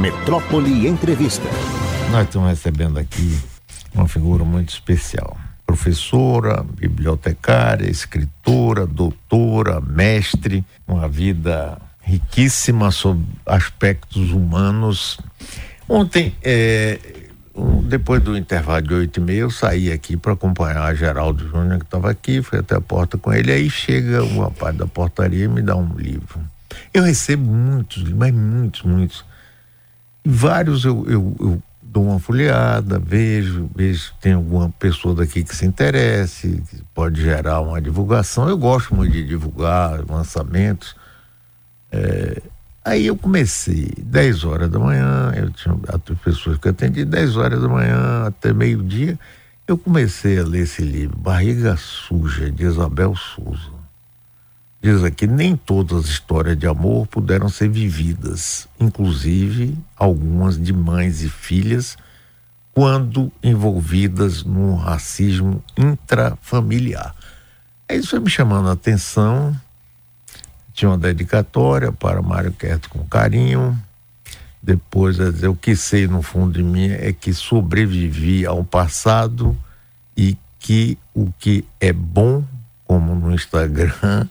Metrópole Entrevista. Nós estamos recebendo aqui uma figura muito especial. Professora, bibliotecária, escritora, doutora, mestre, uma vida riquíssima sobre aspectos humanos. Ontem, depois do intervalo de 8h30, eu saí aqui para acompanhar a Geraldo Júnior, que estava aqui, fui até a porta com ele, aí chega o rapaz da portaria e me dá um livro. Eu recebo muitos, mas muitos. Vários eu dou uma folheada, vejo se tem alguma pessoa daqui que se interesse, que pode gerar uma divulgação. Eu gosto muito de divulgar lançamentos. Aí eu comecei 10 horas da manhã, eu tinha as pessoas que eu atendi, 10 horas da manhã até meio-dia, eu comecei a ler esse livro, Barriga Suja, de Isabel Souza. Diz aqui, nem todas as histórias de amor puderam ser vividas, inclusive algumas de mães e filhas, quando envolvidas num racismo intrafamiliar. Aí isso foi me chamando a atenção. Tinha uma dedicatória para Mário Kertész com carinho. Depois, o que sei no fundo de mim é que sobrevivi ao passado e que o que é bom, como no Instagram,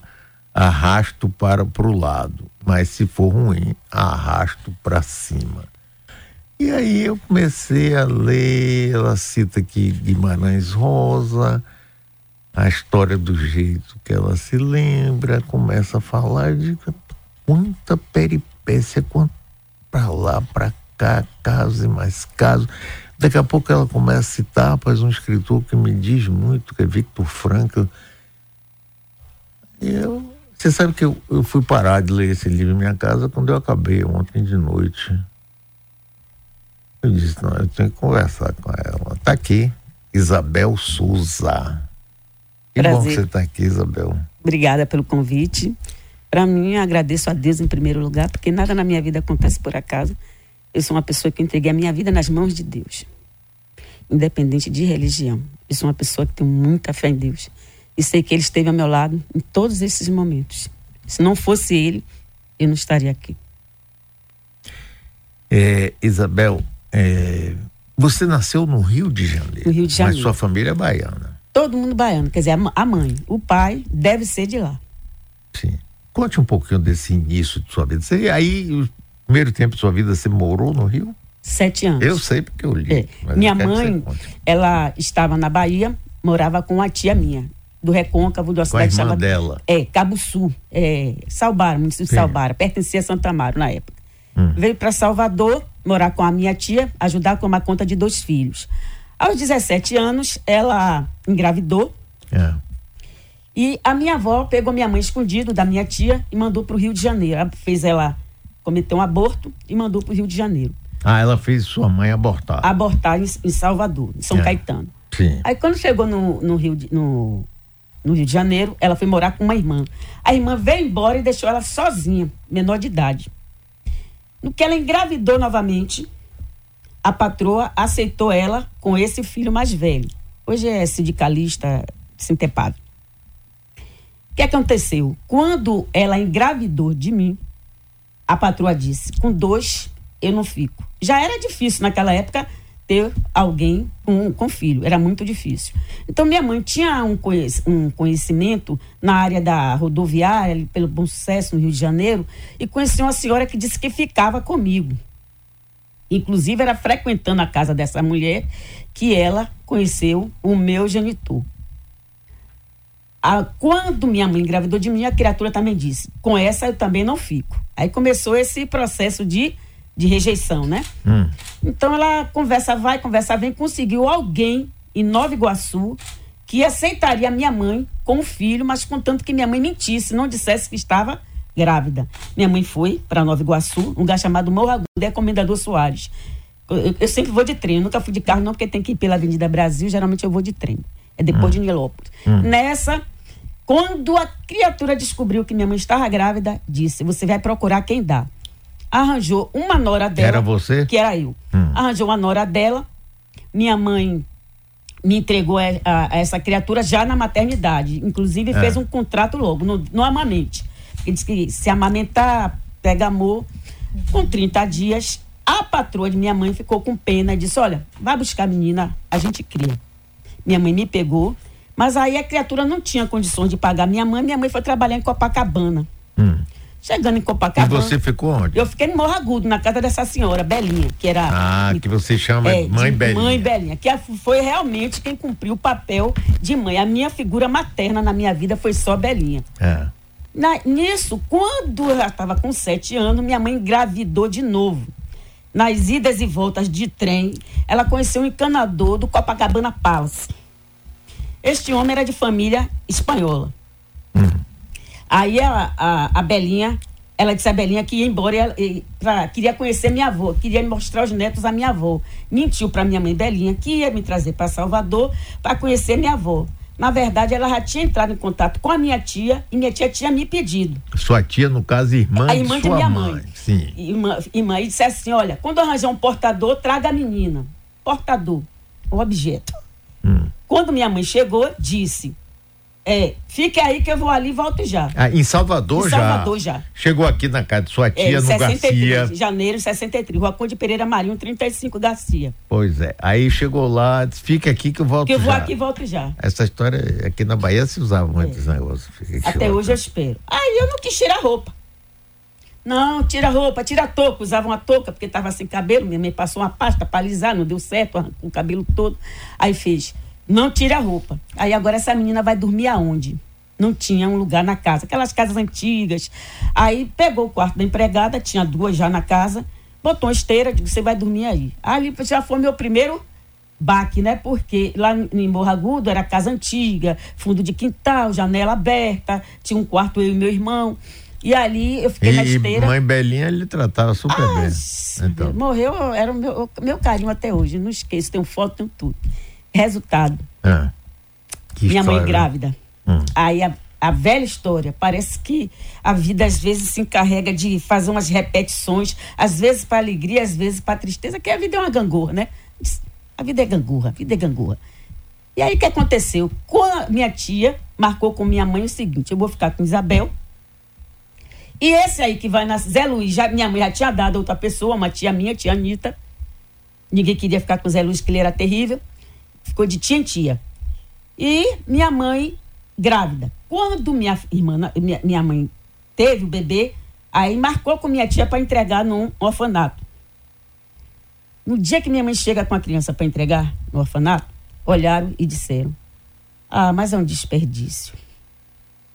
arrasto para o lado, mas se for ruim, arrasto para cima. E aí eu comecei a ler, ela cita aqui Guimarães Rosa, a história do jeito que ela se lembra, começa a falar de quanta peripécia, quanto para lá, para cá, caso e mais caso. Daqui a pouco ela começa a citar, rapaz, um escritor que me diz muito, que é Victor Franco. Você sabe que eu fui parar de ler esse livro em minha casa quando eu acabei ontem de noite. Eu disse, não, eu tenho que conversar com ela. Está aqui, Isabel Souza. Que prazer. Bom que você está aqui, Isabel. Obrigada pelo convite. Para mim, eu agradeço a Deus em primeiro lugar, porque nada na minha vida acontece por acaso. Eu sou uma pessoa que entreguei a minha vida nas mãos de Deus, independente de religião. Eu sou uma pessoa que tem muita fé em Deus. E sei que ele esteve ao meu lado em todos esses momentos. Se não fosse ele, eu não estaria aqui. Isabel, você nasceu no Rio de Janeiro. No Rio de Janeiro. Mas sua família é baiana. Todo mundo baiano, quer dizer, a mãe, o pai deve ser de lá. Sim. Conte um pouquinho desse início de sua vida. Você, aí, o primeiro tempo de sua vida, você morou no Rio? 7 anos. Eu sei porque eu li. Minha mãe, ela estava na Bahia, morava com uma tia minha. Do Recôncavo, da cidade de Salvador. Dela. Cabo Sul, Saubara, município de Saubara, pertencia a Santa Amaro na época. Veio para Salvador, morar com a minha tia, ajudar a tomar conta de 2 filhos. Aos 17 anos, ela engravidou. E a minha avó pegou minha mãe escondido da minha tia e mandou pro Rio de Janeiro. Ela fez ela cometer um aborto e mandou pro Rio de Janeiro. Ela fez sua mãe abortar. Abortar em Salvador, em São Caetano. Sim. Aí quando chegou no Rio de Janeiro, ela foi morar com uma irmã. A irmã veio embora e deixou ela sozinha, menor de idade. No que ela engravidou novamente, a patroa aceitou ela com esse filho mais velho. Hoje é sindicalista, sintepado. O que aconteceu? Quando ela engravidou de mim, a patroa disse, com 2 eu não fico. Já era difícil naquela época ter alguém com filho, era muito difícil. Então minha mãe tinha um conhecimento na área da rodoviária, pelo Bom Sucesso, no Rio de Janeiro, e conheceu uma senhora que disse que ficava comigo. Inclusive era frequentando a casa dessa mulher que ela conheceu o meu genitor. Quando minha mãe engravidou de mim, a criatura também disse, com essa eu também não fico. Aí começou esse processo de rejeição, né? Então ela conversa vem, conseguiu alguém em Nova Iguaçu que aceitaria minha mãe com o filho, mas contanto que minha mãe mentisse, não dissesse que estava grávida. Minha mãe foi para Nova Iguaçu, um lugar chamado Morro Agudo, é Comendador Soares. Eu sempre vou de trem, nunca fui de carro não, porque tem que ir pela Avenida Brasil, geralmente eu vou de trem. É depois de Nilópolis. Nessa, quando a criatura descobriu que minha mãe estava grávida, disse, você vai procurar quem dá. Arranjou uma nora dela. Era você? Que era eu. Arranjou uma nora dela. Minha mãe me entregou a essa criatura já na maternidade. Inclusive fez um contrato logo, no amamente. Ele disse que se amamentar, pega amor. Com 30 dias, A patroa de minha mãe ficou com pena e disse, olha, vai buscar a menina, a gente cria. Minha mãe me pegou, mas aí a criatura não tinha condições de pagar minha mãe foi trabalhar em Copacabana. Chegando em Copacabana... E você ficou onde? Eu fiquei no Morro Agudo, na casa dessa senhora, Belinha, que era... Ah, que você chama Mãe Belinha. Mãe Belinha, que foi realmente quem cumpriu o papel de mãe. A minha figura materna na minha vida foi só Belinha. É. Nisso, quando eu já estava com 7 anos, minha mãe engravidou de novo. Nas idas e voltas de trem, ela conheceu um encanador do Copacabana Palace. Este homem era de família espanhola. Aí a Belinha, ela disse a Belinha que ia embora queria conhecer minha avó, queria mostrar os netos a minha avó. Mentiu para minha mãe Belinha que ia me trazer para Salvador para conhecer minha avó. Na verdade, ela já tinha entrado em contato com a minha tia e minha tia tinha me pedido. Sua tia, no caso, irmã de minha mãe. Sim. Irmã, e disse assim, olha, quando arranjar um portador, traga a menina. Portador, o objeto. Quando minha mãe chegou, disse... fique aí que eu vou ali e volto já. Ah, em Salvador já? Em Salvador já. Chegou aqui na casa de sua tia, no 63, Garcia. Janeiro, 63, Rua Conde Pereira Marinho, 35, Garcia. Pois é, aí chegou lá, disse, fique aqui que eu volto já. Que eu vou aqui e volto já. Essa história aqui na Bahia se usava muito esse negócio. Até hoje eu espero. Aí eu não quis tirar a roupa. Não, tira a roupa, tira a touca. Usavam a touca porque estava sem cabelo, minha mãe passou uma pasta para alisar, não deu certo, arrancou o cabelo todo. Aí fez... Não tira a roupa. Aí agora essa menina vai dormir aonde? Não tinha um lugar na casa. Aquelas casas antigas. Aí pegou o quarto da empregada, tinha 2 já na casa, botou uma esteira, digo, você vai dormir aí. Ali já foi meu primeiro baque, né? Porque lá em Morro Agudo era casa antiga, fundo de quintal, janela aberta, tinha um quarto eu e meu irmão. E ali eu fiquei na esteira. E mãe Belinha ele tratava super bem. Então. Morreu, era o meu carinho até hoje, não esqueço, tenho foto, tenho tudo. Resultado. Minha história. Mãe grávida. Aí a velha história, parece que a vida às vezes se encarrega de fazer umas repetições, às vezes para alegria, às vezes para tristeza, que a vida é uma gangorra, né? A vida é gangorra. E aí o que aconteceu? Minha tia marcou com minha mãe o seguinte, eu vou ficar com Isabel, e esse aí que vai nascer, Zé Luiz, minha mãe já tinha dado a outra pessoa, uma tia minha, tia Anitta, ninguém queria ficar com Zé Luiz, que ele era terrível, ficou de tia em tia. E minha mãe grávida. Quando minha irmã, minha mãe teve o bebê, aí marcou com minha tia para entregar num orfanato. No dia que minha mãe chega com a criança para entregar no orfanato, olharam e disseram, mas é um desperdício.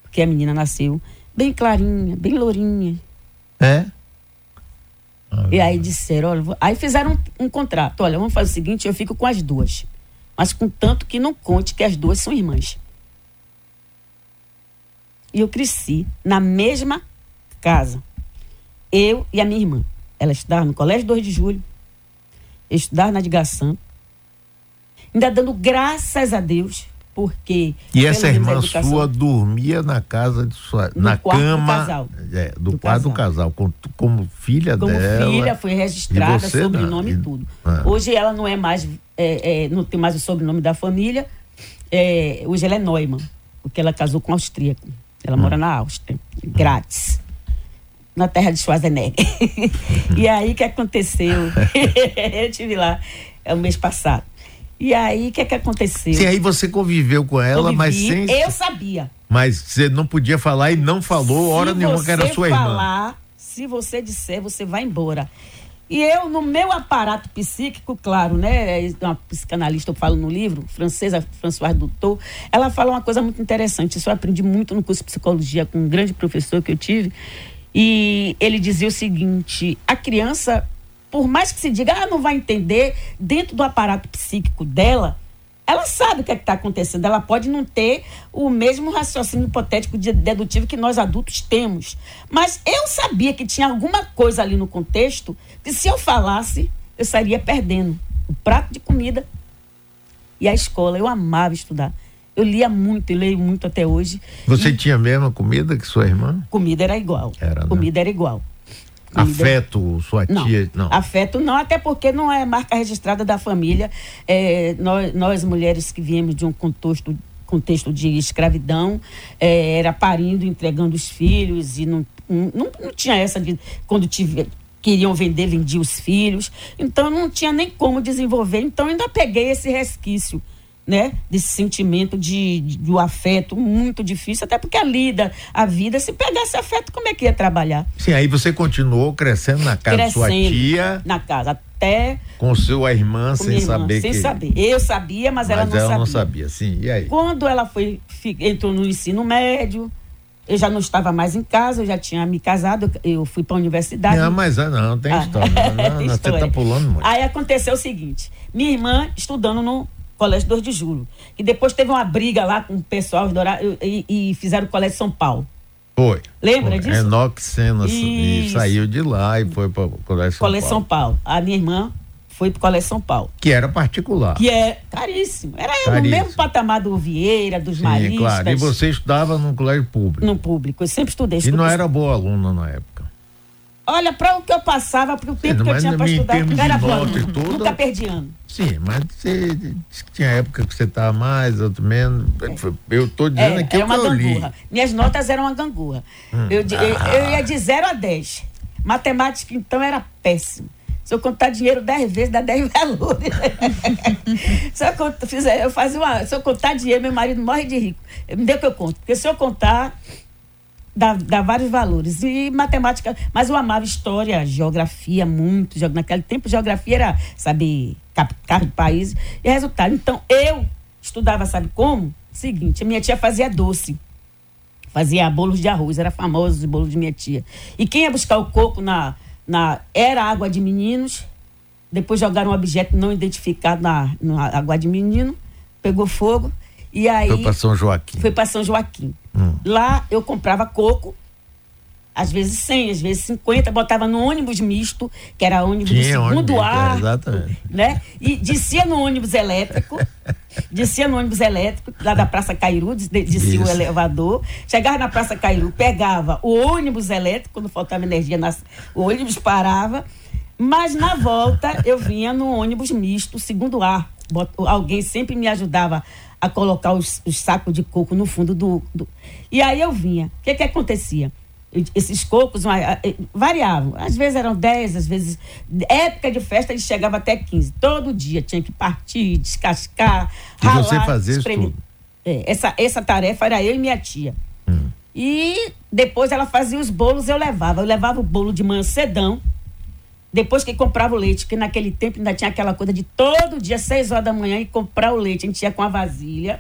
Porque a menina nasceu bem clarinha, bem lourinha. É? E aí disseram, olha, aí fizeram um contrato, olha, vamos fazer o seguinte, eu fico com as duas. Mas com tanto que não conte que as duas são irmãs. E eu cresci na mesma casa. Eu e a minha irmã. Ela estudava no Colégio 2 de Julho. Eu estudava na Digaçã. Ainda dando graças a Deus, porque... E essa irmã sua dormia na casa de sua... Na cama do quarto do casal. Como filha dela. Como filha, foi registrada, sobrenome e tudo. Hoje ela não é mais... não tem mais o sobrenome da família, hoje ela é Neumann, porque ela casou com um austríaco, ela mora na Áustria, grátis, na terra de Schwarzenegger. E aí o que aconteceu? Eu estive lá o mês passado. E aí o que aconteceu? Sim, aí você conviveu com ela, mas sem... Eu sabia. Mas você não podia falar e não falou hora nenhuma que era sua irmã. Se você disser, você vai embora. E eu, no meu aparato psíquico, claro, né? Uma psicanalista, eu falo no livro, francesa, Françoise Doutor, ela fala uma coisa muito interessante. Isso eu aprendi muito no curso de psicologia com um grande professor que eu tive. E ele dizia o seguinte, a criança, por mais que se diga, ela não vai entender, dentro do aparato psíquico dela, ela sabe o que é que tá acontecendo. Ela pode não ter o mesmo raciocínio hipotético dedutivo que nós adultos temos. Mas eu sabia que tinha alguma coisa ali no contexto que se eu falasse, eu sairia perdendo o prato de comida e a escola. Eu amava estudar. Eu lia muito e leio muito até hoje. Você tinha a mesma comida que sua irmã? Comida era igual. Comida era igual. Afeto, sua tia? Não. Afeto não, até porque não é marca registrada da família. Nós mulheres que viemos de um contexto de escravidão, era parindo, entregando os filhos e não tinha essa de quando tive, queriam vender, vendiam os filhos. Então, eu não tinha nem como desenvolver. Então, ainda peguei esse resquício, né, desse sentimento do afeto muito difícil, até porque a vida, se pegasse afeto, como é que ia trabalhar? Sim, aí você continuou crescendo na casa da sua tia. Na casa, até... Com sua irmã, sem saber. Eu sabia, mas ela não sabia. Sim, e aí? Quando ela entrou no ensino médio, eu já não estava mais em casa, eu já tinha me casado, eu fui para a universidade. Não, mas não, tem história. Não, você está pulando muito. Aí aconteceu o seguinte, minha irmã estudando no Colégio 2 de Julho. E depois teve uma briga lá com o pessoal e fizeram o Colégio São Paulo. Foi. Lembra disso? Enoque Senna saiu de lá e foi para o Colégio São Paulo. A minha irmã foi para o Colégio São Paulo. Que era particular. Que é caríssimo. Era no mesmo patamar do Vieira, dos Maristas. Claro. E você estudava num colégio público. No público. Eu sempre estudei. E não era boa aluna na época. Olha, para o que eu passava, para o tempo que eu tinha para estudar, era bom. Nunca perdi ano. Sim, mas você disse que tinha época que você estava mais, outro menos. Eu estou dizendo que eu não li. Minhas notas eram uma gangorra. Eu ia de 0 a 10. Matemática, então, era péssimo. Se eu contar dinheiro 10 vezes, dá 10 valores. Se eu contar dinheiro, meu marido morre de rico. Me deu que eu conto. Porque se eu contar... Dá vários valores. E matemática, mas eu amava história, geografia muito. Naquele tempo, geografia era, sabe, capital do país. E resultado, então, eu estudava, sabe como? Seguinte, minha tia fazia doce. Fazia bolos de arroz, era famoso os bolos de minha tia. E quem ia buscar o coco era água de meninos. Depois jogaram um objeto não identificado na água de menino. Pegou fogo. E aí, foi para São Joaquim. Lá eu comprava coco, às vezes 100, às vezes 50, botava no ônibus misto, que era ônibus do segundo ar, né? E descia no ônibus elétrico, lá da Praça Cairu, descia o elevador, chegava na Praça Cairu, pegava o ônibus elétrico, quando faltava energia, o ônibus parava, mas na volta eu vinha no ônibus misto, segundo ar. Alguém sempre me ajudava a colocar os sacos de coco no fundo do... E aí eu vinha. O que acontecia? Esses cocos variavam. Às vezes eram 10, às vezes... Época de festa, ele chegava até 15. Todo dia tinha que partir, descascar, ralar... E você fazia isso tudo? Essa tarefa era eu e minha tia. E depois ela fazia os bolos, eu levava. Eu levava o bolo de manhã cedão, depois que comprava o leite, que naquele tempo ainda tinha aquela coisa de todo dia, 6h da manhã, e comprar o leite. A gente ia com a vasilha,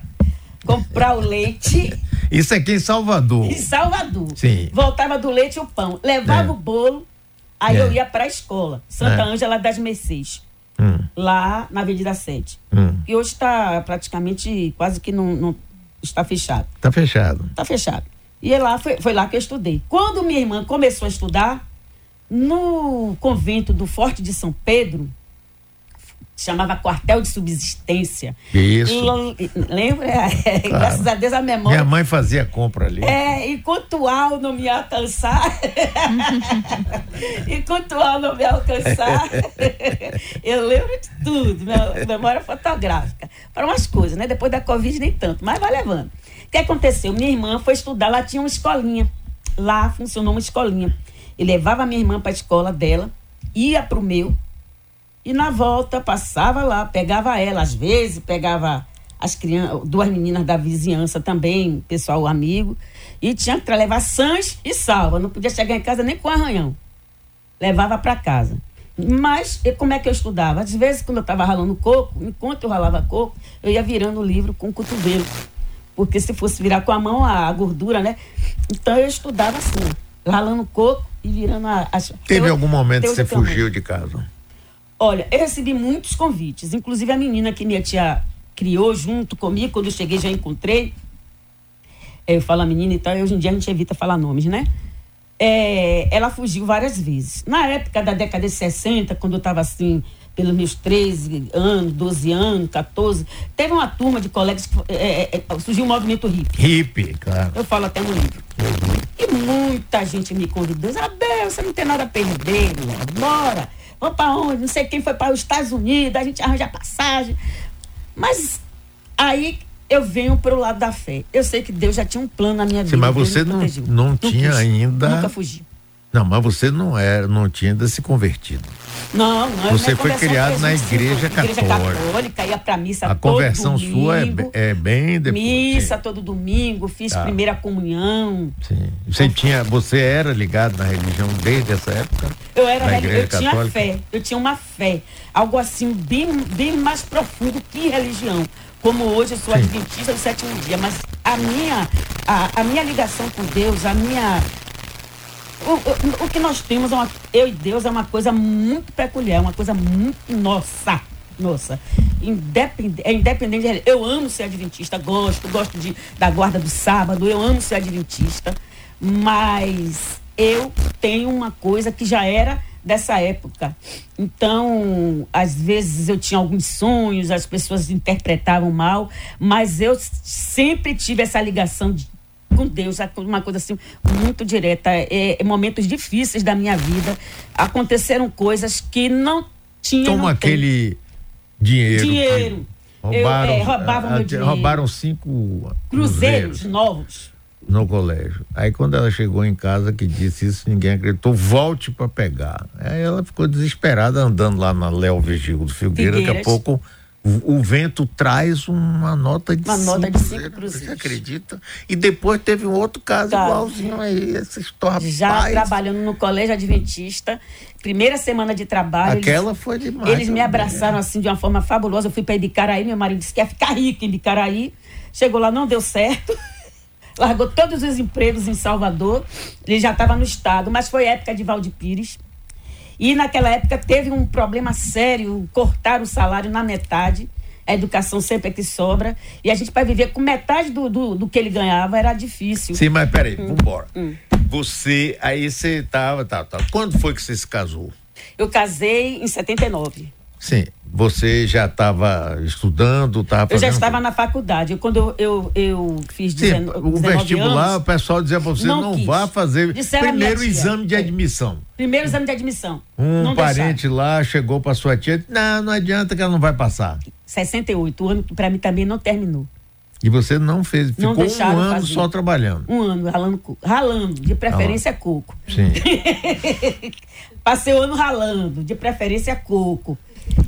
comprar o leite. Isso aqui em Salvador. Sim. Voltava do leite e o pão. Levava o bolo, aí eu ia para a escola. Santa Ângela das Mercês, lá na Avenida 7. E hoje está praticamente, quase que não está fechado. Está fechado. E lá, foi lá que eu estudei. Quando minha irmã começou a estudar, no convento do Forte de São Pedro, chamava Quartel de Subsistência. Isso. Lembra? Claro. Graças a Deus a memória. Minha mãe fazia compra ali. Enquanto o Al não me alcançar, eu lembro de tudo, minha memória fotográfica. Para umas coisas, né? Depois da Covid nem tanto, mas vai levando. O que aconteceu? Minha irmã foi estudar, lá tinha uma escolinha. Lá funcionou uma escolinha. Eu levava a minha irmã para a escola dela, ia para o meu, e na volta passava lá, pegava ela, às vezes pegava as crianças, 2 meninas da vizinhança também, pessoal amigo, e tinha que levar sãs e salva, não podia chegar em casa nem com arranhão, levava para casa. Mas como é que eu estudava? Às vezes, quando eu estava ralando coco, enquanto eu ralava coco, eu ia virando o livro com o cotovelo, porque se fosse virar com a mão, a gordura, né? Então eu estudava assim, ralando coco e virando Teve algum momento que você fugiu de casa? Olha, eu recebi muitos convites, inclusive a menina que minha tia criou junto comigo, quando eu cheguei já encontrei, eu falo a menina e tal, hoje em dia a gente evita falar nomes, né? Ela fugiu várias vezes. Na época da década de 60, quando eu estava assim, pelos meus 13 anos, 12 anos, 14, teve uma turma de colegas, surgiu um movimento hippie. Hippie, claro. Eu falo até no livro. E muita gente me convidou. Isabel, você não tem nada a perder, bora, vamos para onde? Não sei quem foi para os Estados Unidos, a gente arranja passagem. Mas aí eu venho para o lado da fé. Eu sei que Deus já tinha um plano na minha vida. Mas você não tinha ainda... Nunca fugi. Não, mas você não tinha ainda se convertido. Não. Você foi criado na Igreja Católica. Igreja Católica, ia pra missa todo domingo. A conversão sua é bem depois. Missa todo domingo, fiz primeira comunhão. Sim. Você era ligado na religião desde essa época? Eu era religiosa, eu tinha uma fé. Algo assim, bem mais profundo que religião. Como hoje eu sou adventista do sétimo dia, mas a minha ligação com Deus, o que nós temos, eu e Deus, é uma coisa muito peculiar, uma coisa muito nossa. Independente, eu amo ser adventista, gosto da guarda do sábado, eu amo ser adventista, mas eu tenho uma coisa que já era dessa época. Então, às vezes eu tinha alguns sonhos, as pessoas interpretavam mal, mas eu sempre tive essa ligação com Deus, uma coisa assim muito direta. Momentos difíceis da minha vida, aconteceram coisas que não tinha. Toma aquele dinheiro. Roubaram 5 cruzeiros novos no colégio. Aí quando ela chegou em casa que disse isso, ninguém acreditou, volte para pegar. Aí ela ficou desesperada andando lá na Léo Vigil do Figueiredo, daqui a pouco o vento traz uma nota de 5 cruzeiros. Você acredita? E depois teve um outro caso igualzinho aí, esses torpais. Já trabalhando no colégio adventista, primeira semana de trabalho. Aquela foi demais. Eles me abraçaram assim de uma forma fabulosa. Eu fui para Ibicaraí, meu marido disse que ia ficar rico em Ibicaraí. Chegou lá, não deu certo. Largou todos os empregos em Salvador. Ele já estava no estado, mas foi época de Valdir Pires. E naquela época teve um problema sério, cortaram o salário na metade, a educação sempre é que sobra, e a gente para viver com metade do que ele ganhava era difícil. Sim, mas peraí, vamos embora. Você tava. Quando foi que você se casou? Eu casei em 79. Sim, você já estava estudando, Eu já estava na faculdade, quando eu fiz 19 anos. O vestibular, o pessoal dizia pra você, não vá fazer primeiro exame de admissão. Primeiro exame de admissão. Um parente lá chegou pra sua tia, não adianta que ela não vai passar. 68, o ano que pra mim também não terminou. E você não fez, ficou um ano só trabalhando. Um ano, ralando, de preferência coco. Sim. Passei o ano ralando, de preferência coco.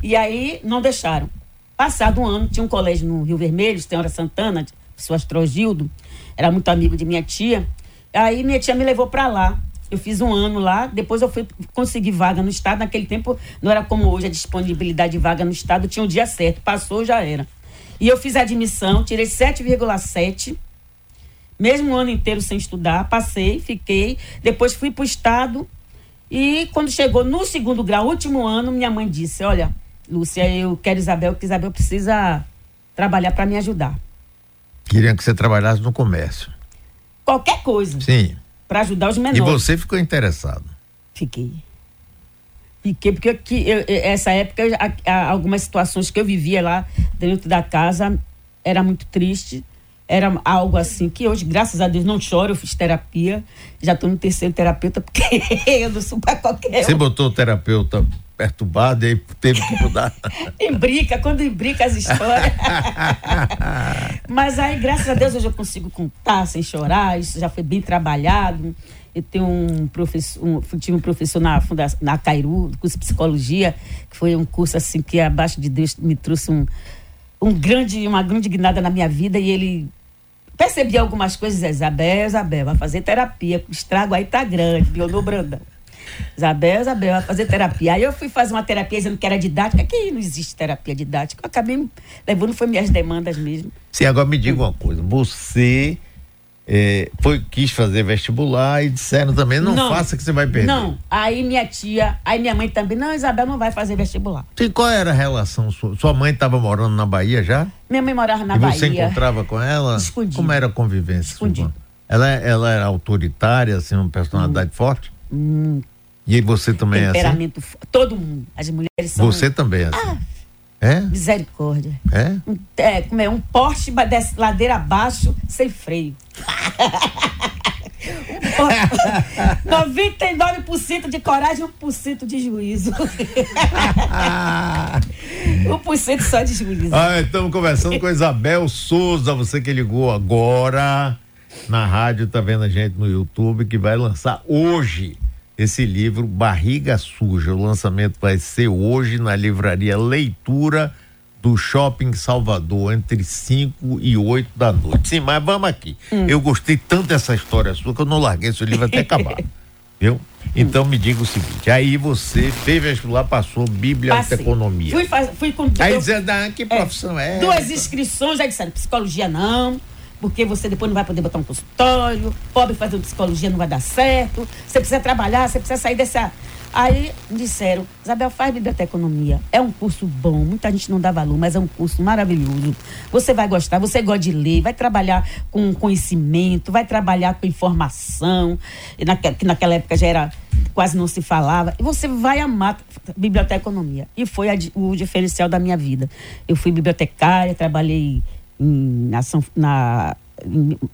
E aí não deixaram. Passado um ano, tinha um colégio no Rio Vermelho, Senhora Santana, professor Astrogildo, era muito amigo de minha tia. Aí minha tia me levou para lá. Eu fiz um ano lá, depois eu fui conseguir vaga no estado. Naquele tempo não era como hoje, a disponibilidade de vaga no estado tinha um dia certo, passou, já era. E eu fiz a admissão, tirei 7,7, mesmo o ano inteiro sem estudar, passei, fiquei, depois fui pro estado. E quando chegou no segundo grau, último ano, minha mãe disse, olha, Lúcia, eu quero Isabel, porque Isabel precisa trabalhar para me ajudar. Queriam que você trabalhasse no comércio. Qualquer coisa. Sim. Para ajudar os menores. E você ficou interessado? Fiquei, porque essa época, algumas situações que eu vivia lá dentro da casa, era muito triste. Era algo assim que hoje, graças a Deus, não choro. Eu fiz terapia, já estou no terceiro terapeuta, porque eu não sou para qualquer um. Você botou o terapeuta perturbado e teve que mudar? Imbrica as histórias. Mas aí, graças a Deus, hoje eu consigo contar sem chorar, isso já foi bem trabalhado. Eu tenho tive um professor na Cairu, do curso de psicologia, que foi um curso assim que, abaixo de Deus, me trouxe uma grande guinada na minha vida, e ele percebia algumas coisas. Isabel, vai fazer terapia, o estrago aí tá grande, Leonor Brandão. Isabel, vai fazer terapia. Aí eu fui fazer uma terapia dizendo que era didática, que não existe terapia didática. Eu acabei levando, foi minhas demandas mesmo. Sim, agora me diga uma coisa, você quis fazer vestibular e disseram também, não faça que você vai perder. Não, aí minha mãe também, não, Isabel não vai fazer vestibular. E qual era a relação sua? Sua mãe estava morando na Bahia já? Minha mãe morava na Bahia. E você encontrava com ela? Escondido. Como era a convivência? Escondido. Ela era autoritária, assim, uma personalidade forte? E você também é assim? Temperamento forte. Todo mundo, as mulheres são... Você também é assim? É? Misericórdia. É? Como é? Um poste ladeira abaixo, sem freio. 99% de coragem, 1% de juízo. 1% só de juízo. Estamos conversando com a Isabel Souza, você que ligou agora na rádio, tá vendo a gente no YouTube, que vai lançar hoje esse livro Barriga Suja. O lançamento vai ser hoje na livraria Leitura do Shopping Salvador, entre 5 e 8 da noite. Sim, mas vamos aqui. Eu gostei tanto dessa história sua que eu não larguei esse livro até acabar. Viu? Então me diga o seguinte, aí você fez vestibular, passou Bíblia e Economia. Fui com aí dizendo, que profissão é duas essa? Inscrições, aí disseram, psicologia não, porque você depois não vai poder botar um consultório, pobre fazendo psicologia não vai dar certo, você precisa trabalhar, você precisa sair dessa... Aí disseram, Isabel, faz biblioteconomia. É um curso bom, muita gente não dá valor, mas é um curso maravilhoso. Você vai gostar, você gosta de ler, vai trabalhar com conhecimento, vai trabalhar com informação, que naquela época já era, quase não se falava. E você vai amar biblioteconomia. E foi o diferencial da minha vida. Eu fui bibliotecária, trabalhei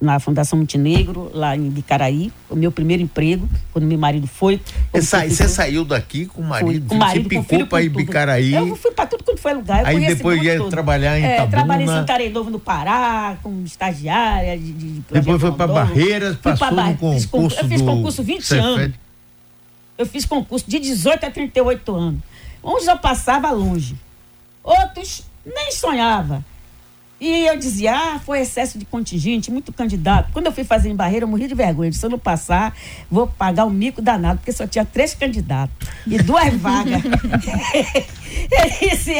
na Fundação Montenegro, lá em Bicaraí, o meu primeiro emprego, quando meu marido foi. Você saiu daqui com o marido? Você picou para Bicaraí? Eu fui para tudo quanto foi lugar. Aí depois ia trabalhar em Itabuna. Trabalhei em Santarém Novo, no Pará, como estagiária. Depois foi para Barreiras, passou no concurso. Eu fiz concurso 20 anos. Eu fiz concurso de 18 a 38 anos. Uns eu passava longe, outros nem sonhava. E eu dizia, foi excesso de contingente, muito candidato. Quando eu fui fazer em Barreira, eu morri de vergonha. Se eu não passar, vou pagar um mico danado, porque só tinha 3 candidatos e 2 vagas. Eu disse,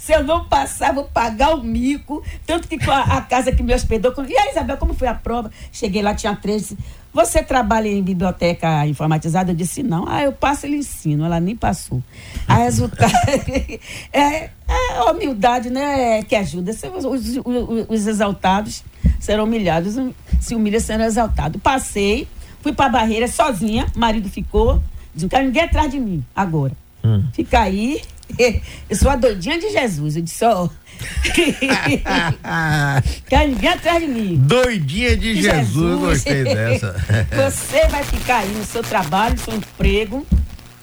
se eu não passar, vou pagar o mico. Tanto que a casa que me hospedou... E aí, Isabel, como foi a prova? Cheguei lá, tinha 3. Você trabalha em biblioteca informatizada? Eu disse, não. Eu passo, ele ensino. Ela nem passou. A resultado... a humildade, né, que ajuda. Os exaltados serão humilhados. Se humilha, serão exaltados. Passei, fui para Barreira sozinha. Marido ficou. Não quero ninguém atrás de mim agora. Fica aí. Eu sou a doidinha de Jesus. Eu disse, quer ninguém atrás de mim. Doidinha de Jesus, gostei dessa. Você vai ficar aí no seu trabalho, no seu emprego,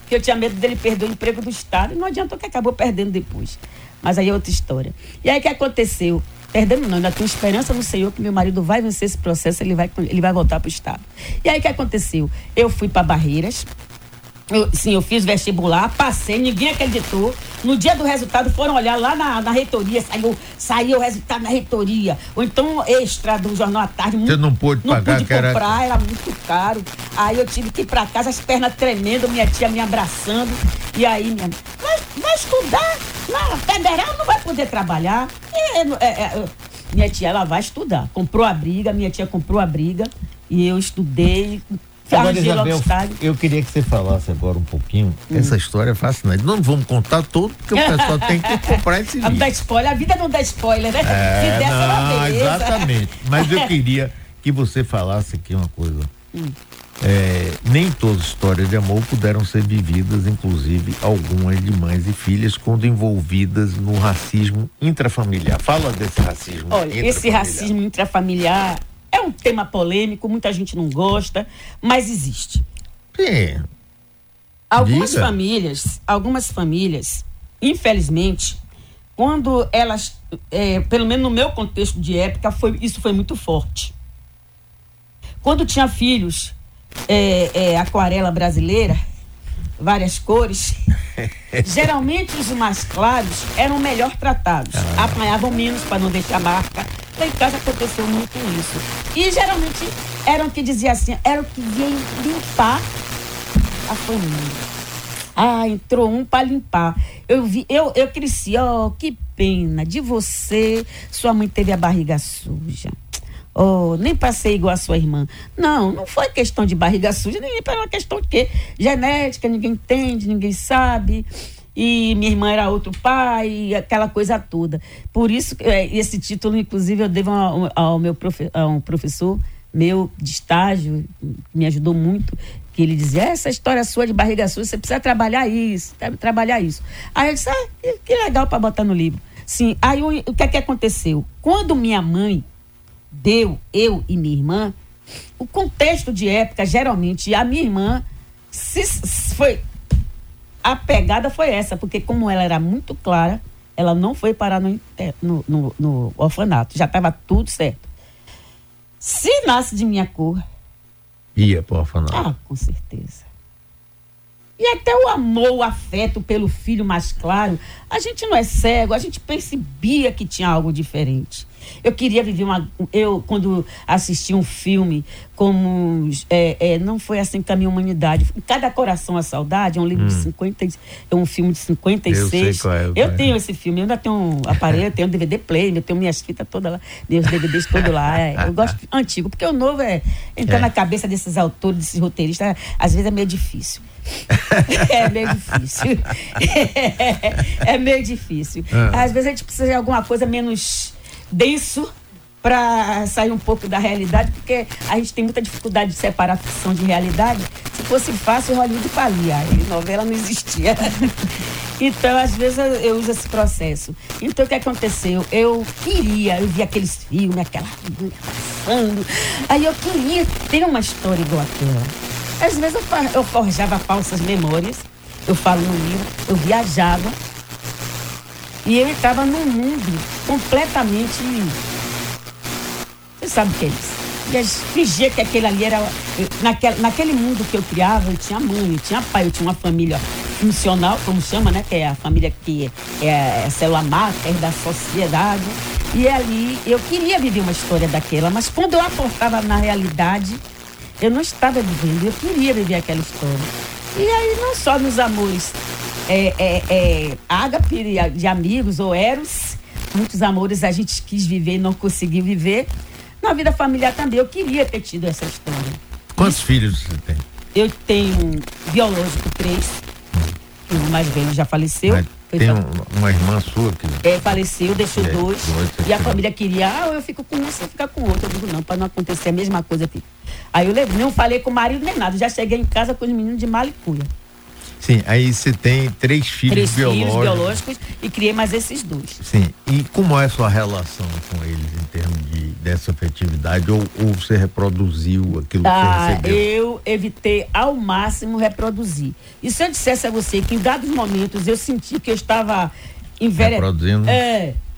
que eu tinha medo dele perder o emprego do Estado. Não adiantou, que acabou perdendo depois. Mas aí é outra história. E aí o que aconteceu? Perdendo não, ainda tenho esperança no Senhor que meu marido vai vencer esse processo, ele vai voltar para o Estado. E aí o que aconteceu? Eu fui para Barreiras. Eu fiz vestibular, passei, ninguém acreditou. No dia do resultado, foram olhar lá na reitoria, saiu o resultado na reitoria. Ou então, extra do Jornal à Tarde. Você não pôde pagar, cara. Não pude comprar, era muito caro. Aí eu tive que ir pra casa, as pernas tremendo, minha tia me abraçando. E aí, minha mãe, vai estudar? Na federal não vai poder trabalhar. Minha tia, ela vai estudar. Minha tia comprou a briga. E eu estudei... Agora, Isabel, eu queria que você falasse agora um pouquinho. Essa história é fascinante. Não vamos contar tudo, porque o pessoal tem que comprar esse livro. Não dá spoiler, a vida não dá spoiler, né? Se der, não, exatamente. Mas eu queria que você falasse aqui uma coisa. Nem todas as histórias de amor puderam ser vividas, inclusive algumas de mães e filhas, quando envolvidas no racismo intrafamiliar. Fala desse racismo intrafamiliar. Olha, esse racismo intrafamiliar... é um tema polêmico, muita gente não gosta, mas existe. Sim. Algumas famílias, infelizmente, quando elas, pelo menos no meu contexto de época, isso foi muito forte. Quando tinha filhos, aquarela brasileira, várias cores, geralmente os mais claros eram melhor tratados, apanhavam menos para não deixar marca. Em casa aconteceu muito isso. E geralmente eram que diziam assim, eram que vinham limpar a família. Entrou um para limpar. Eu cresci, que pena de você, sua mãe teve a barriga suja. Nem passei igual a sua irmã. Não foi questão de barriga suja, nem para uma questão que genética, ninguém entende, ninguém sabe. E minha irmã era outro pai, aquela coisa toda. Por isso, esse título, inclusive, eu devo a um professor meu de estágio, que me ajudou muito, que ele dizia, essa história sua de barriga suja, você precisa trabalhar isso. Aí eu disse, que legal para botar no livro. Sim, aí o que é que aconteceu? Quando minha mãe deu, eu e minha irmã, o contexto de época, geralmente, a minha irmã foi... A pegada foi essa, porque como ela era muito clara, ela não foi parar no orfanato. Já estava tudo certo. Se nasce de minha cor... Ia para o orfanato. Com certeza. E até o amor, o afeto pelo filho mais claro. A gente não é cego, a gente percebia que tinha algo diferente. Eu queria viver uma... Eu, quando assisti um filme como... não foi assim que a minha humanidade... Cada Coração a Saudade, é um livro de 50... É um filme de 56. Eu sei qual é. Eu tenho esse filme, eu ainda tenho um aparelho, eu tenho um DVD player, eu tenho minhas fitas todas lá, meus DVDs todos lá. Eu gosto antigo, porque o novo é... Entrar na cabeça desses autores, desses roteiristas, às vezes é meio difícil. É meio difícil. Às vezes a gente precisa de alguma coisa menos... denso para sair um pouco da realidade, porque a gente tem muita dificuldade de separar ficção de realidade. Se fosse fácil, Hollywood falia, novela não existia. Então, às vezes, eu uso esse processo. Então, o que aconteceu? Eu vi aqueles filmes, aquela linha passando, aí eu queria ter uma história igual aquela. Às vezes, eu forjava falsas memórias, eu falo no livro, eu viajava, e eu estava num mundo completamente... Você sabe o que é isso? E fingia que aquele ali era... Naquele mundo que eu criava, eu tinha mãe, eu tinha pai, eu tinha uma família funcional, como chama, né? Que é a família que é a célula máter da sociedade. E ali eu queria viver uma história daquela, mas quando eu aportava na realidade, eu não estava vivendo, eu queria viver aquela história. E aí não só nos amores... ágape de amigos ou eros, muitos amores a gente quis viver e não conseguiu viver. Na vida familiar também, eu queria ter tido essa história. Quantos filhos você tem? Eu tenho biológico 3, o mais velho já faleceu. Tem uma irmã sua que... faleceu, deixou 2. E a família queria, eu fico com um, você fica com outro. Eu digo, não, para não acontecer a mesma coisa aqui. Aí eu levei, não falei com o marido nem nada, já cheguei em casa com os meninos de malicuia. Sim, aí você tem 3 filhos biológicos e criei mais esses 2. Sim, e como é a sua relação com eles em termos dessa afetividade? Ou você reproduziu aquilo que você recebeu? Eu evitei ao máximo reproduzir. E se eu dissesse a você que em dados momentos eu senti que eu estava reproduzindo?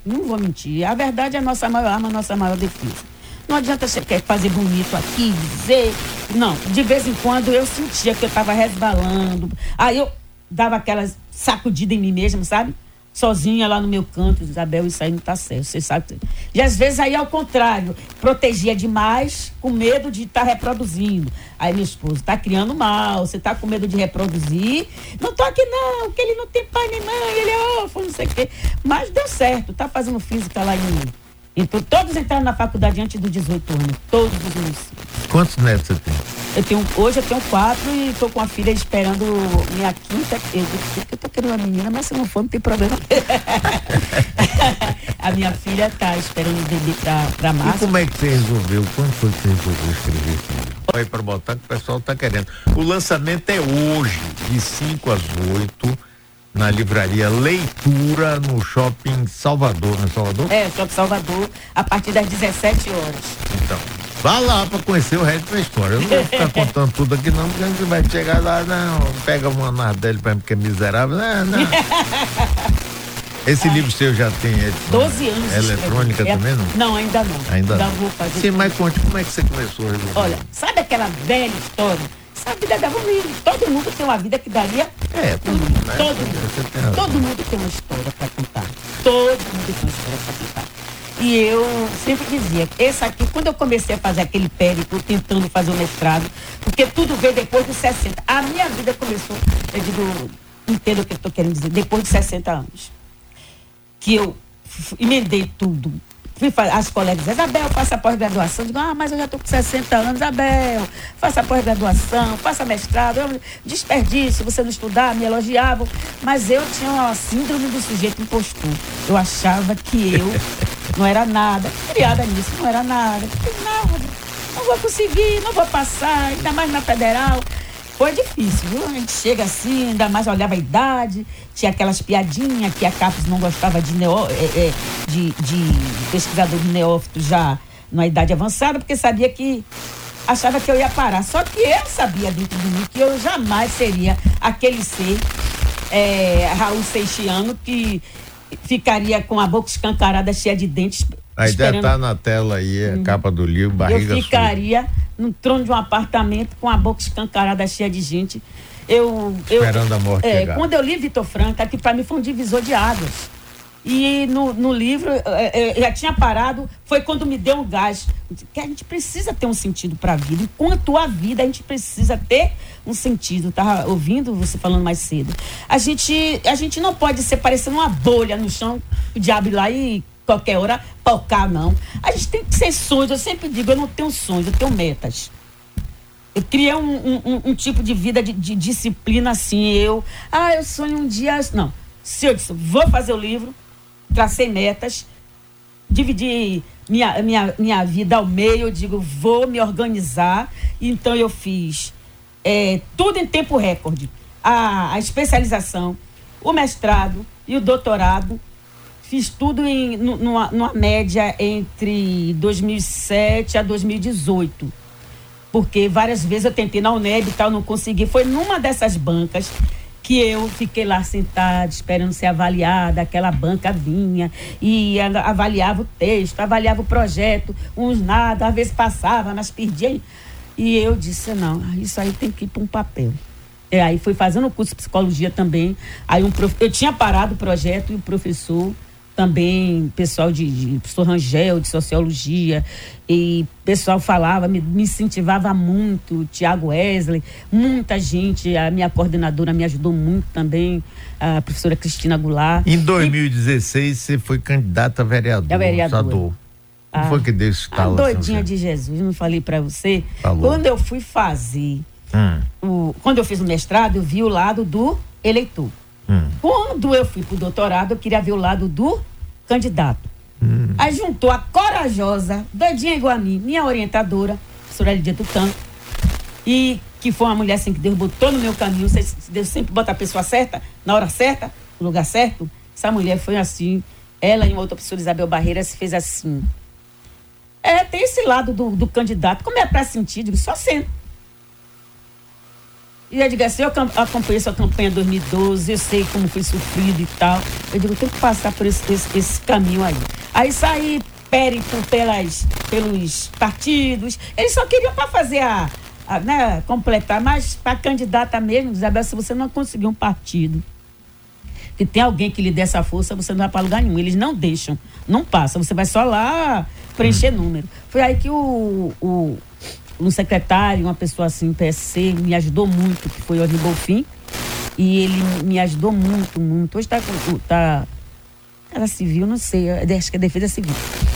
Não vou mentir. A verdade é a nossa maior arma, a nossa maior defesa. Não adianta você quer fazer bonito aqui, dizer... Não, de vez em quando eu sentia que eu estava resbalando. Aí eu dava aquelas sacudidas em mim mesma, sabe? Sozinha lá no meu canto, Isabel, isso aí não tá certo, você sabe. E às vezes aí ao contrário, protegia demais com medo de estar reproduzindo. Aí meu esposo, tá criando mal, você tá com medo de reproduzir. Não toque não, que ele não tem pai nem mãe, ele é órfão, não sei o quê. Mas deu certo, tá fazendo física lá em mim. Então, todos entraram na faculdade antes dos 18 anos, todos os meus. Quantos netos você tem? Hoje eu tenho 4 e estou com a filha esperando minha quinta. Eu sei que eu estou querendo uma menina, mas se não for, não tem problema. A minha filha está esperando o bebê para março. E como é que você resolveu? Quando foi que você resolveu escrever esse livro? Vai para botar que o pessoal está querendo. O lançamento é hoje, de 5 às 8. Na livraria Leitura, no Shopping Salvador, não é Salvador? Shopping Salvador, a partir das 17 horas. Então, vá lá para conhecer o resto da história. Eu não vou ficar contando tudo aqui não, porque a gente vai chegar lá, não, pega uma nardelha para mim porque é miserável, não. Esse livro seu já tem 12 anos. Eletrônica também, não? Não, ainda não. Ainda não vou fazer. Sim, mas conte, como é que você começou? Olha, sabe aquela velha história? A vida dava um livro. Todo mundo tem uma vida que daria. Todo mundo tem uma história para contar. Todo mundo tem uma história para contar. E eu sempre dizia, esse aqui, quando eu comecei a fazer aquele périplo, tentando fazer o mestrado, porque tudo veio depois dos 60. A minha vida começou, eu digo, entendo o que eu estou querendo dizer, depois de 60 anos. Que eu emendei tudo. As colegas dizem, Isabel, faça pós-graduação. Digo, mas eu já estou com 60 anos, Isabel, faça pós-graduação, faça mestrado. Desperdício, você não estudar, me elogiavam. Mas eu tinha uma síndrome do sujeito impostor. Eu achava que eu não era nada. Criada nisso, não era nada. Não vou conseguir, não vou passar, ainda mais na federal. Foi difícil, viu? A gente chega assim, ainda mais olhava a idade, tinha aquelas piadinhas que a CAPES não gostava de pesquisador de neófito já na idade avançada, porque sabia que achava que eu ia parar. Só que eu sabia dentro de mim que eu jamais seria aquele ser Raul Seixeano que ficaria com a boca escancarada, cheia de dentes. Aí já está na tela aí a capa do livro, Barriga Suja. Eu ficaria no trono de um apartamento com a boca escancarada, cheia de gente. Esperando a morte chegar. Quando eu li Victor Franco, aqui para mim foi um divisor de águas. E no livro, já tinha parado, foi quando me deu um gás. Que a gente precisa ter um sentido para a vida. Enquanto a vida, a gente precisa ter um sentido. Estava ouvindo você falando mais cedo. A gente não pode ser parecendo uma bolha no chão, o diabo ir lá e qualquer hora palcar, não. A gente tem que ser sonhos. Eu sempre digo, eu não tenho sonhos, eu tenho metas. Eu criei um tipo de vida de disciplina assim. Eu sonho um dia. Não. Se eu disse, vou fazer o livro, tracei metas, dividi minha vida ao meio, eu digo, vou me organizar. Então eu fiz tudo em tempo recorde. A especialização, o mestrado e o doutorado. Fiz tudo numa média entre 2007 a 2018. Porque várias vezes eu tentei na UNEB e tal, não consegui. Foi numa dessas bancas que eu fiquei lá sentada, esperando ser avaliada, aquela banca vinha e avaliava o texto, avaliava o projeto, uns nada, às vezes passava, mas perdia. E eu disse, não, isso aí tem que ir para um papel. E aí fui fazendo o curso de psicologia também. Aí eu tinha parado o projeto e o professor também, pessoal de professor Rangel, de sociologia, e pessoal falava, me incentivava muito, Tiago Wesley, muita gente, a minha coordenadora me ajudou muito também, a professora Cristina Goulart. Em 2016, você foi candidata a vereadora. Não foi que Deus estava. Doidinha de Jesus, não falei para você? Falou. Quando eu fui fazer, quando eu fiz o mestrado, eu vi o lado do eleitor. Quando eu fui pro doutorado, eu queria ver o lado do candidato. Aí juntou a corajosa, doidinha igual a mim, minha orientadora, professora Lídia Tutank, e que foi uma mulher assim que Deus botou no meu caminho. Deus sempre bota a pessoa certa, na hora certa, no lugar certo. Essa mulher foi assim, ela e uma outra professora, Isabel Barreiras, fez assim. Tem esse lado do candidato. Como é pra sentir? Digo, só sendo. E a Digaçã, eu acompanhei sua campanha em 2012, eu sei como foi sofrido e tal. Eu digo, eu tenho que passar por esse caminho aí. Aí saí périto pelos partidos. Eles só queriam para fazer né, completar, mas para candidata mesmo, Isabel, se você não conseguir um partido, que tem alguém que lhe dê essa força, você não vai para lugar nenhum. Eles não deixam, não passa. Você vai só lá preencher número. Foi aí que um secretário, uma pessoa assim, PSC, me ajudou muito, que foi o Ribolfim, e ele me ajudou muito, muito. Hoje está era civil, não sei, acho que é defesa civil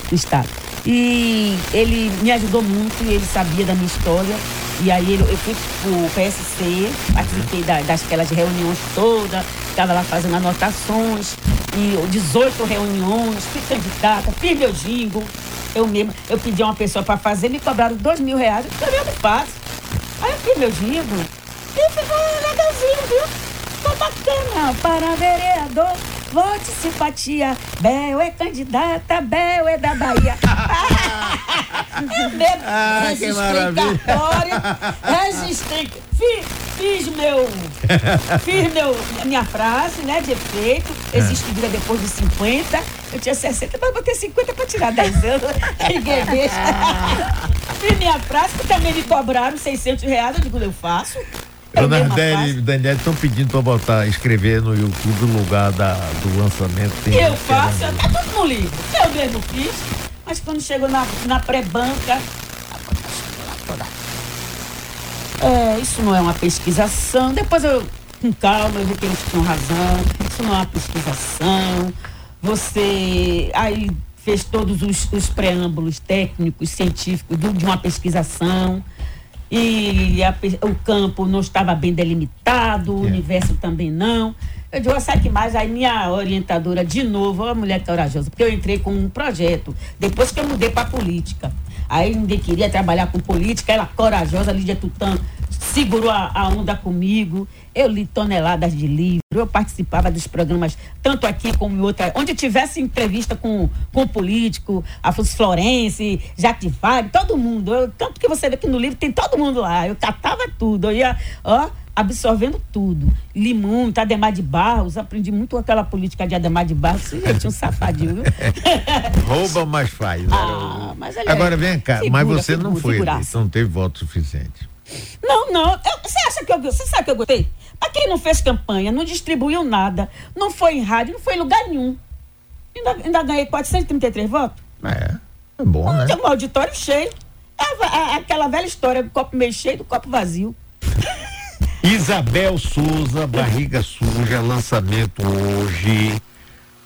do Estado. E ele me ajudou muito, ele sabia da minha história, e aí eu fui pro PSC, participei daquelas reuniões todas, estava lá fazendo anotações, e 18 reuniões, fui candidata, fiz meu jingle. Eu mesmo, eu pedi uma pessoa para fazer, me cobraram R$2.000, eu não faço. Aí eu fiz meu jingle e ficou legalzinho, viu? Ficou bacana. Para vereador, vote simpatia. Bel é candidata, Bel é da Bahia. Eu mesmo registrei cartório, registrei, fiz minha frase, né, de efeito, existe vida depois de 50, eu tinha 60, mas botei 50 para tirar 10 anos, ninguém deixa. Fiz minha frase, que também me cobraram R$600, eu digo, eu faço. Dona Adélia e Daniela estão pedindo para botar, escrever no YouTube o lugar do lançamento. Eu faço, tá tudo no livro, eu mesmo fiz, mas quando chegou na pré-banca, isso não é uma pesquisação. Depois eu, com calma, eu vi que eles tinham razão. Isso não é uma pesquisação. Você aí fez todos os preâmbulos técnicos, científicos de uma pesquisação. E o campo não estava bem delimitado, o universo também não. Eu digo, sabe que mais? Aí minha orientadora, de novo, uma mulher corajosa, porque eu entrei com um projeto, depois que eu mudei para política. Aí ninguém queria trabalhar com política, ela corajosa, Lídia Tutank, segurou a onda comigo. Eu li toneladas de livro, eu participava dos programas, tanto aqui como em outra, onde tivesse entrevista com político, Afonso Florense, Jacques Wagner, todo mundo. Tanto que você vê que no livro tem todo mundo lá. Eu catava tudo, eu ia, absorvendo tudo. Li muito, Ademar de Barros, aprendi muito aquela política de Ademar de Barros, eu tinha um safadinho, viu? Rouba, mas faz. Mas agora vem cá, segura, mas você não foi eleito, não teve voto suficiente. Não, você acha que você sabe que eu gostei? Mas quem não fez campanha, não distribuiu nada, não foi em rádio, não foi em lugar nenhum. Ainda ganhei 433 votos. É bom, né? Tem um auditório cheio. É aquela velha história do copo meio cheio, do copo vazio. Isabel Souza, Barriga Suja, lançamento hoje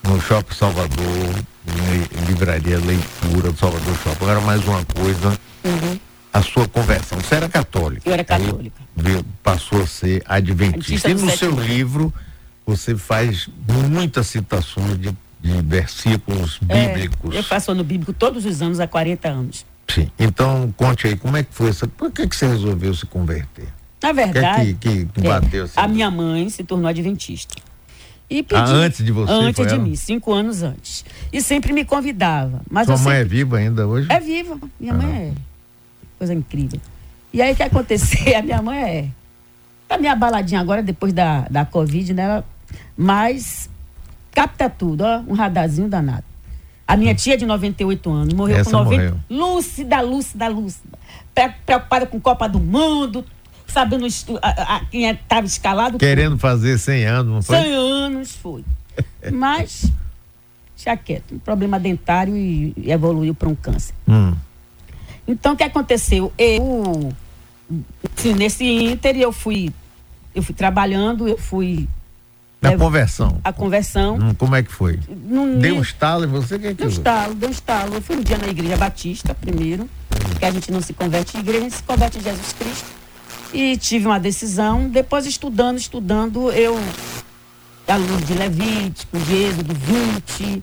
no Shopping Salvador, livraria Leitura do Salvador Shopping. Agora mais uma coisa, a sua conversão. Você era católica. Eu era católica. Aí passou a ser adventista. E no seu livro, você faz muitas citações de versículos bíblicos. Eu faço no bíblico todos os anos, há 40 anos. Sim. Então, conte aí, como é que foi essa... Por que você resolveu se converter? Na verdade, que bateu assim, a minha mãe se tornou adventista. E pedi, antes de você? Antes de mim, 5 anos antes. E sempre me convidava. Mas sua mãe é viva ainda hoje? É viva. Minha mãe é coisa incrível. E aí o que aconteceu? A minha mãe tá meio abaladinha agora, depois da Covid, né? Mas capta tudo, ó, um radarzinho danado. A minha tia de 98 anos morreu com 90. Lúcida. Preocupada com Copa do Mundo, sabendo quem estava escalado. Querendo fazer 100 anos, não foi? 100 anos foi. Mas, chaqueta, um problema dentário e evoluiu para um câncer. Então, o que aconteceu? Eu, nesse ínter, eu fui trabalhando, eu fui... A conversão. Como é que foi? Deu um estalo e você o que é que Deu um estalo. Eu fui um dia na igreja batista, primeiro, porque a gente não se converte em igreja, a gente se converte em Jesus Cristo. E tive uma decisão, depois estudando, eu, aluno de Levítico, de Êxodo 20,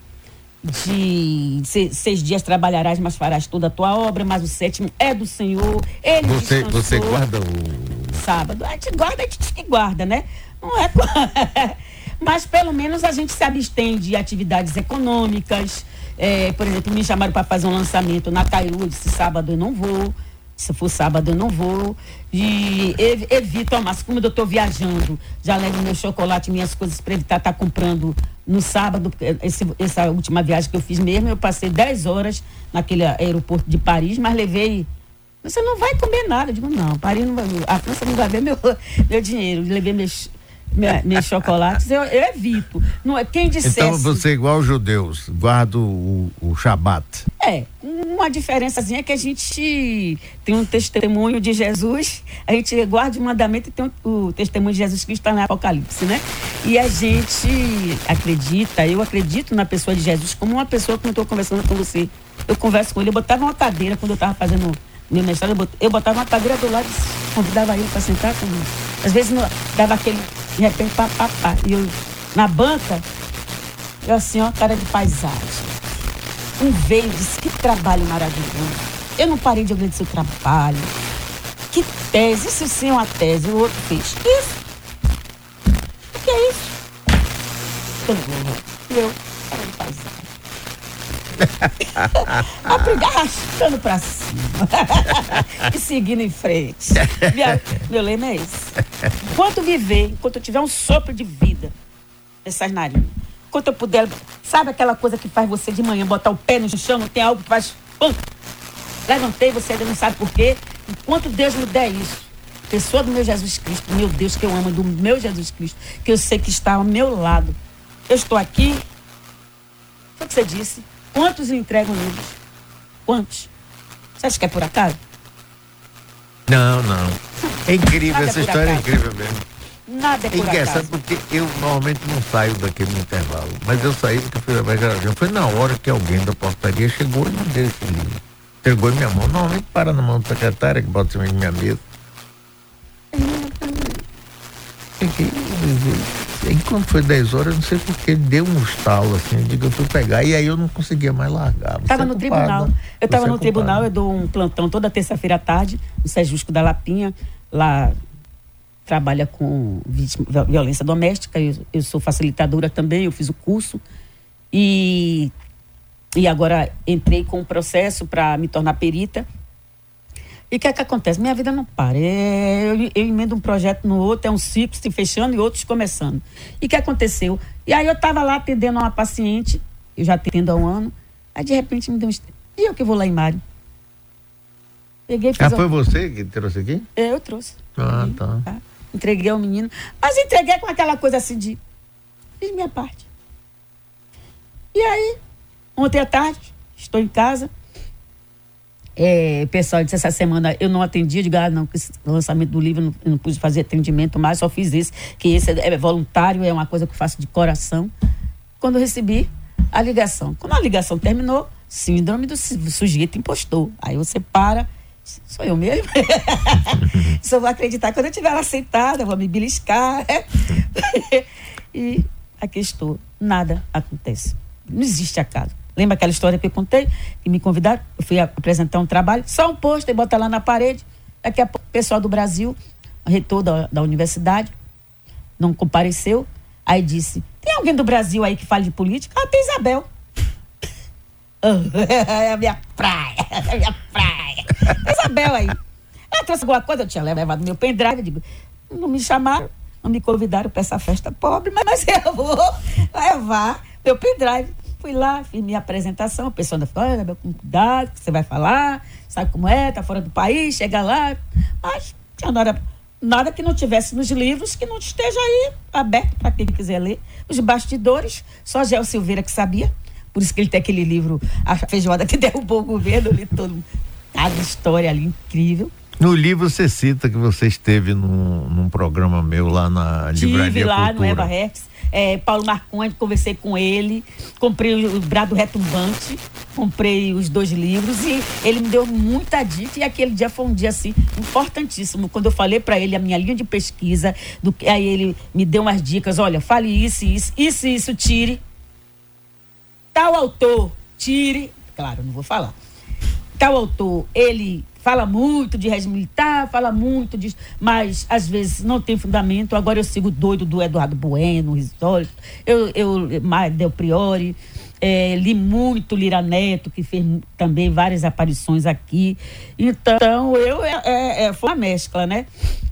de 6 dias trabalharás, mas farás toda a tua obra, mas o 7º é do Senhor, ele descansou. Você guarda o... Sábado, a gente diz que guarda, né? Não é... Mas pelo menos a gente se abstém de atividades econômicas, por exemplo, me chamaram para fazer um lançamento na Cairu, eu disse, sábado eu não vou. Se for sábado, eu não vou. E evito, mas como eu estou viajando, já levo meu chocolate e minhas coisas para evitar estar comprando no sábado. Essa última viagem que eu fiz mesmo, eu passei 10 horas naquele aeroporto de Paris, mas levei... Você não vai comer nada. Eu digo, não, Paris não vai... A França não vai ver meu dinheiro. Eu levei meus chocolates, eu evito. Não, quem dissesse... Então você é igual os judeus, guarda o Shabat. Uma diferençazinha é que a gente tem um testemunho de Jesus, a gente guarda o mandamento e tem o testemunho de Jesus Cristo no Apocalipse, né? E a gente eu acredito na pessoa de Jesus como uma pessoa que eu estou conversando com você. Eu converso com ele, eu botava uma cadeira quando eu estava fazendo meu mestrado, eu botava uma cadeira do lado e convidava ele para sentar comigo. Às vezes dava aquele... De repente, papapá. E eu, na banca, eu assim, ó, cara de paisagem. Um veio, disse, que trabalho maravilhoso. Eu não parei de agradecer o trabalho. Que tese, isso sim é uma tese. O outro fez isso. O que é isso? Eu, cara de paisagem. Arrastando pra cima e seguindo em frente. Meu lema é esse. Enquanto eu tiver um sopro de vida nessas narinas, enquanto eu puder, sabe aquela coisa que faz você de manhã botar o pé no chão, não tem algo que faz pum, levantei, você ainda não sabe por quê. Enquanto Deus me der isso, pessoa do meu Jesus Cristo, meu Deus que eu amo, do meu Jesus Cristo, que eu sei que está ao meu lado, eu estou aqui. Foi o que você disse. Quantos entregam livros? Quantos? Você acha que é por acaso? Não. É incrível, essa história é incrível mesmo. Nada é por acaso. Porque eu normalmente não saio daquele intervalo, mas eu saí porque fui levar Geraldinho. Foi na hora que alguém da portaria chegou e me deu esse livro. Entregou em minha mão. Normalmente para na mão do secretário que bota em minha mesa. Quando foi 10 horas, não sei porque, deu um estalo assim, eu digo, eu fui pegar, e aí eu não conseguia mais largar. Eu estava no tribunal, eu dou um plantão toda terça-feira à tarde, no Sejusco da Lapinha, lá trabalha com violência doméstica, eu sou facilitadora também, eu fiz o curso, e agora entrei com um processo para me tornar perita. E o que é que acontece? Minha vida não para. Eu emendo um projeto no outro, é um ciclo se fechando e outros começando. E o que aconteceu? E aí eu estava lá atendendo a uma paciente, eu já atendo há um ano, aí de repente me deu um... E eu que vou lá em Mário? Peguei, foi você que trouxe aqui? Eu trouxe. Ah, tá. Entreguei ao menino, mas entreguei com aquela coisa assim de... Fiz minha parte. E aí, ontem à tarde, estou em casa. O pessoal disse, essa semana eu não atendi. Eu digo, não, o lançamento do livro eu não pude fazer atendimento mais, só fiz esse, que esse é voluntário, é uma coisa que eu faço de coração. Quando eu recebi a ligação. Quando a ligação terminou, síndrome do sujeito impostor. Aí você para... Sou eu mesmo? Só vou acreditar quando eu estiver lá sentada, vou me beliscar. E aqui estou. Nada acontece. Não existe acaso. Lembra aquela história que eu contei? Que me convidaram, eu fui apresentar um trabalho, só um pôster, bota lá na parede. Daqui a pouco, o pessoal do Brasil, reitor da universidade, não compareceu. Aí disse, tem alguém do Brasil aí que fale de política? Ah, tem Isabel. É a minha praia, é a minha praia. Isabel aí. Ela trouxe alguma coisa, eu tinha levado meu pendrive. Digo, não me chamaram, não me convidaram para essa festa pobre, mas eu vou levar meu pendrive. Fui lá, fiz minha apresentação. A pessoa ainda falou: Isabel, com cuidado, que você vai falar, sabe como é, tá fora do país, chega lá. Mas tinha nada que não tivesse nos livros, que não esteja aí aberto para quem quiser ler. Os bastidores, só Gel Silveira que sabia. Por isso que ele tem aquele livro, A Feijoada que Derrubou o Governo, ali todo. Cada história ali incrível. No livro você cita que você esteve num programa meu lá na Livraria Tive lá Cultura. No Eva Hertz, Paulo Marcondes, conversei com ele, comprei o Brado Retumbante, comprei os dois livros e ele me deu muita dica. E aquele dia foi um dia assim, importantíssimo. Quando eu falei para ele a minha linha de pesquisa, aí ele me deu umas dicas, olha, fale isso, tire. Tal autor, tire... Claro, não vou falar. Tal autor, ele fala muito de regime militar, fala muito de... Mas, às vezes, não tem fundamento. Agora eu sigo o doido do Eduardo Bueno, Risório, Del Priori, li muito Lira Neto, que fez também várias aparições aqui. Então, foi uma mescla, né?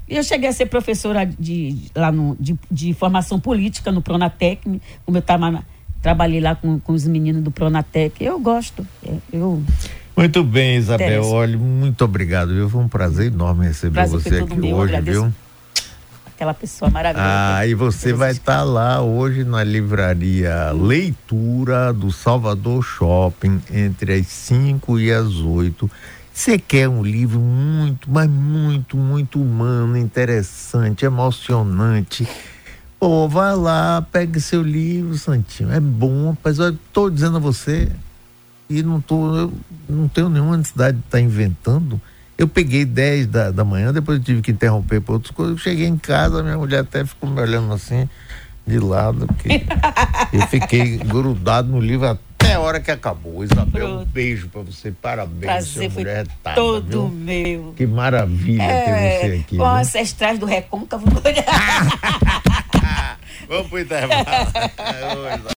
Eu cheguei a ser professora de formação política no Pronatec, como eu estava... Trabalhei lá com os meninos do Pronatec. Eu gosto. Muito bem, Isabel. Olha, muito obrigado. Viu? Foi um prazer enorme receber você aqui hoje, viu? Aquela pessoa maravilhosa. E você vai estar lá hoje na Livraria Leitura do Salvador Shopping, entre as 5 e as 8. Você quer um livro muito, mas muito, muito humano, interessante, emocionante. Pô, vai lá, pegue seu livro, Santinho. É bom, rapaz. Eu tô dizendo a você e eu não tenho nenhuma necessidade de estar inventando. Eu peguei 10 da manhã, depois eu tive que interromper por outras coisas. Eu cheguei em casa, minha mulher até ficou me olhando assim, de lado, porque eu fiquei grudado no livro até a hora que acabou. Isabel, um beijo pra você, parabéns. Prazer, foi retada, todo viu? Meu. Que maravilha ter você aqui. Com ancestrais do Recôncavo. Vamos pro intervalo.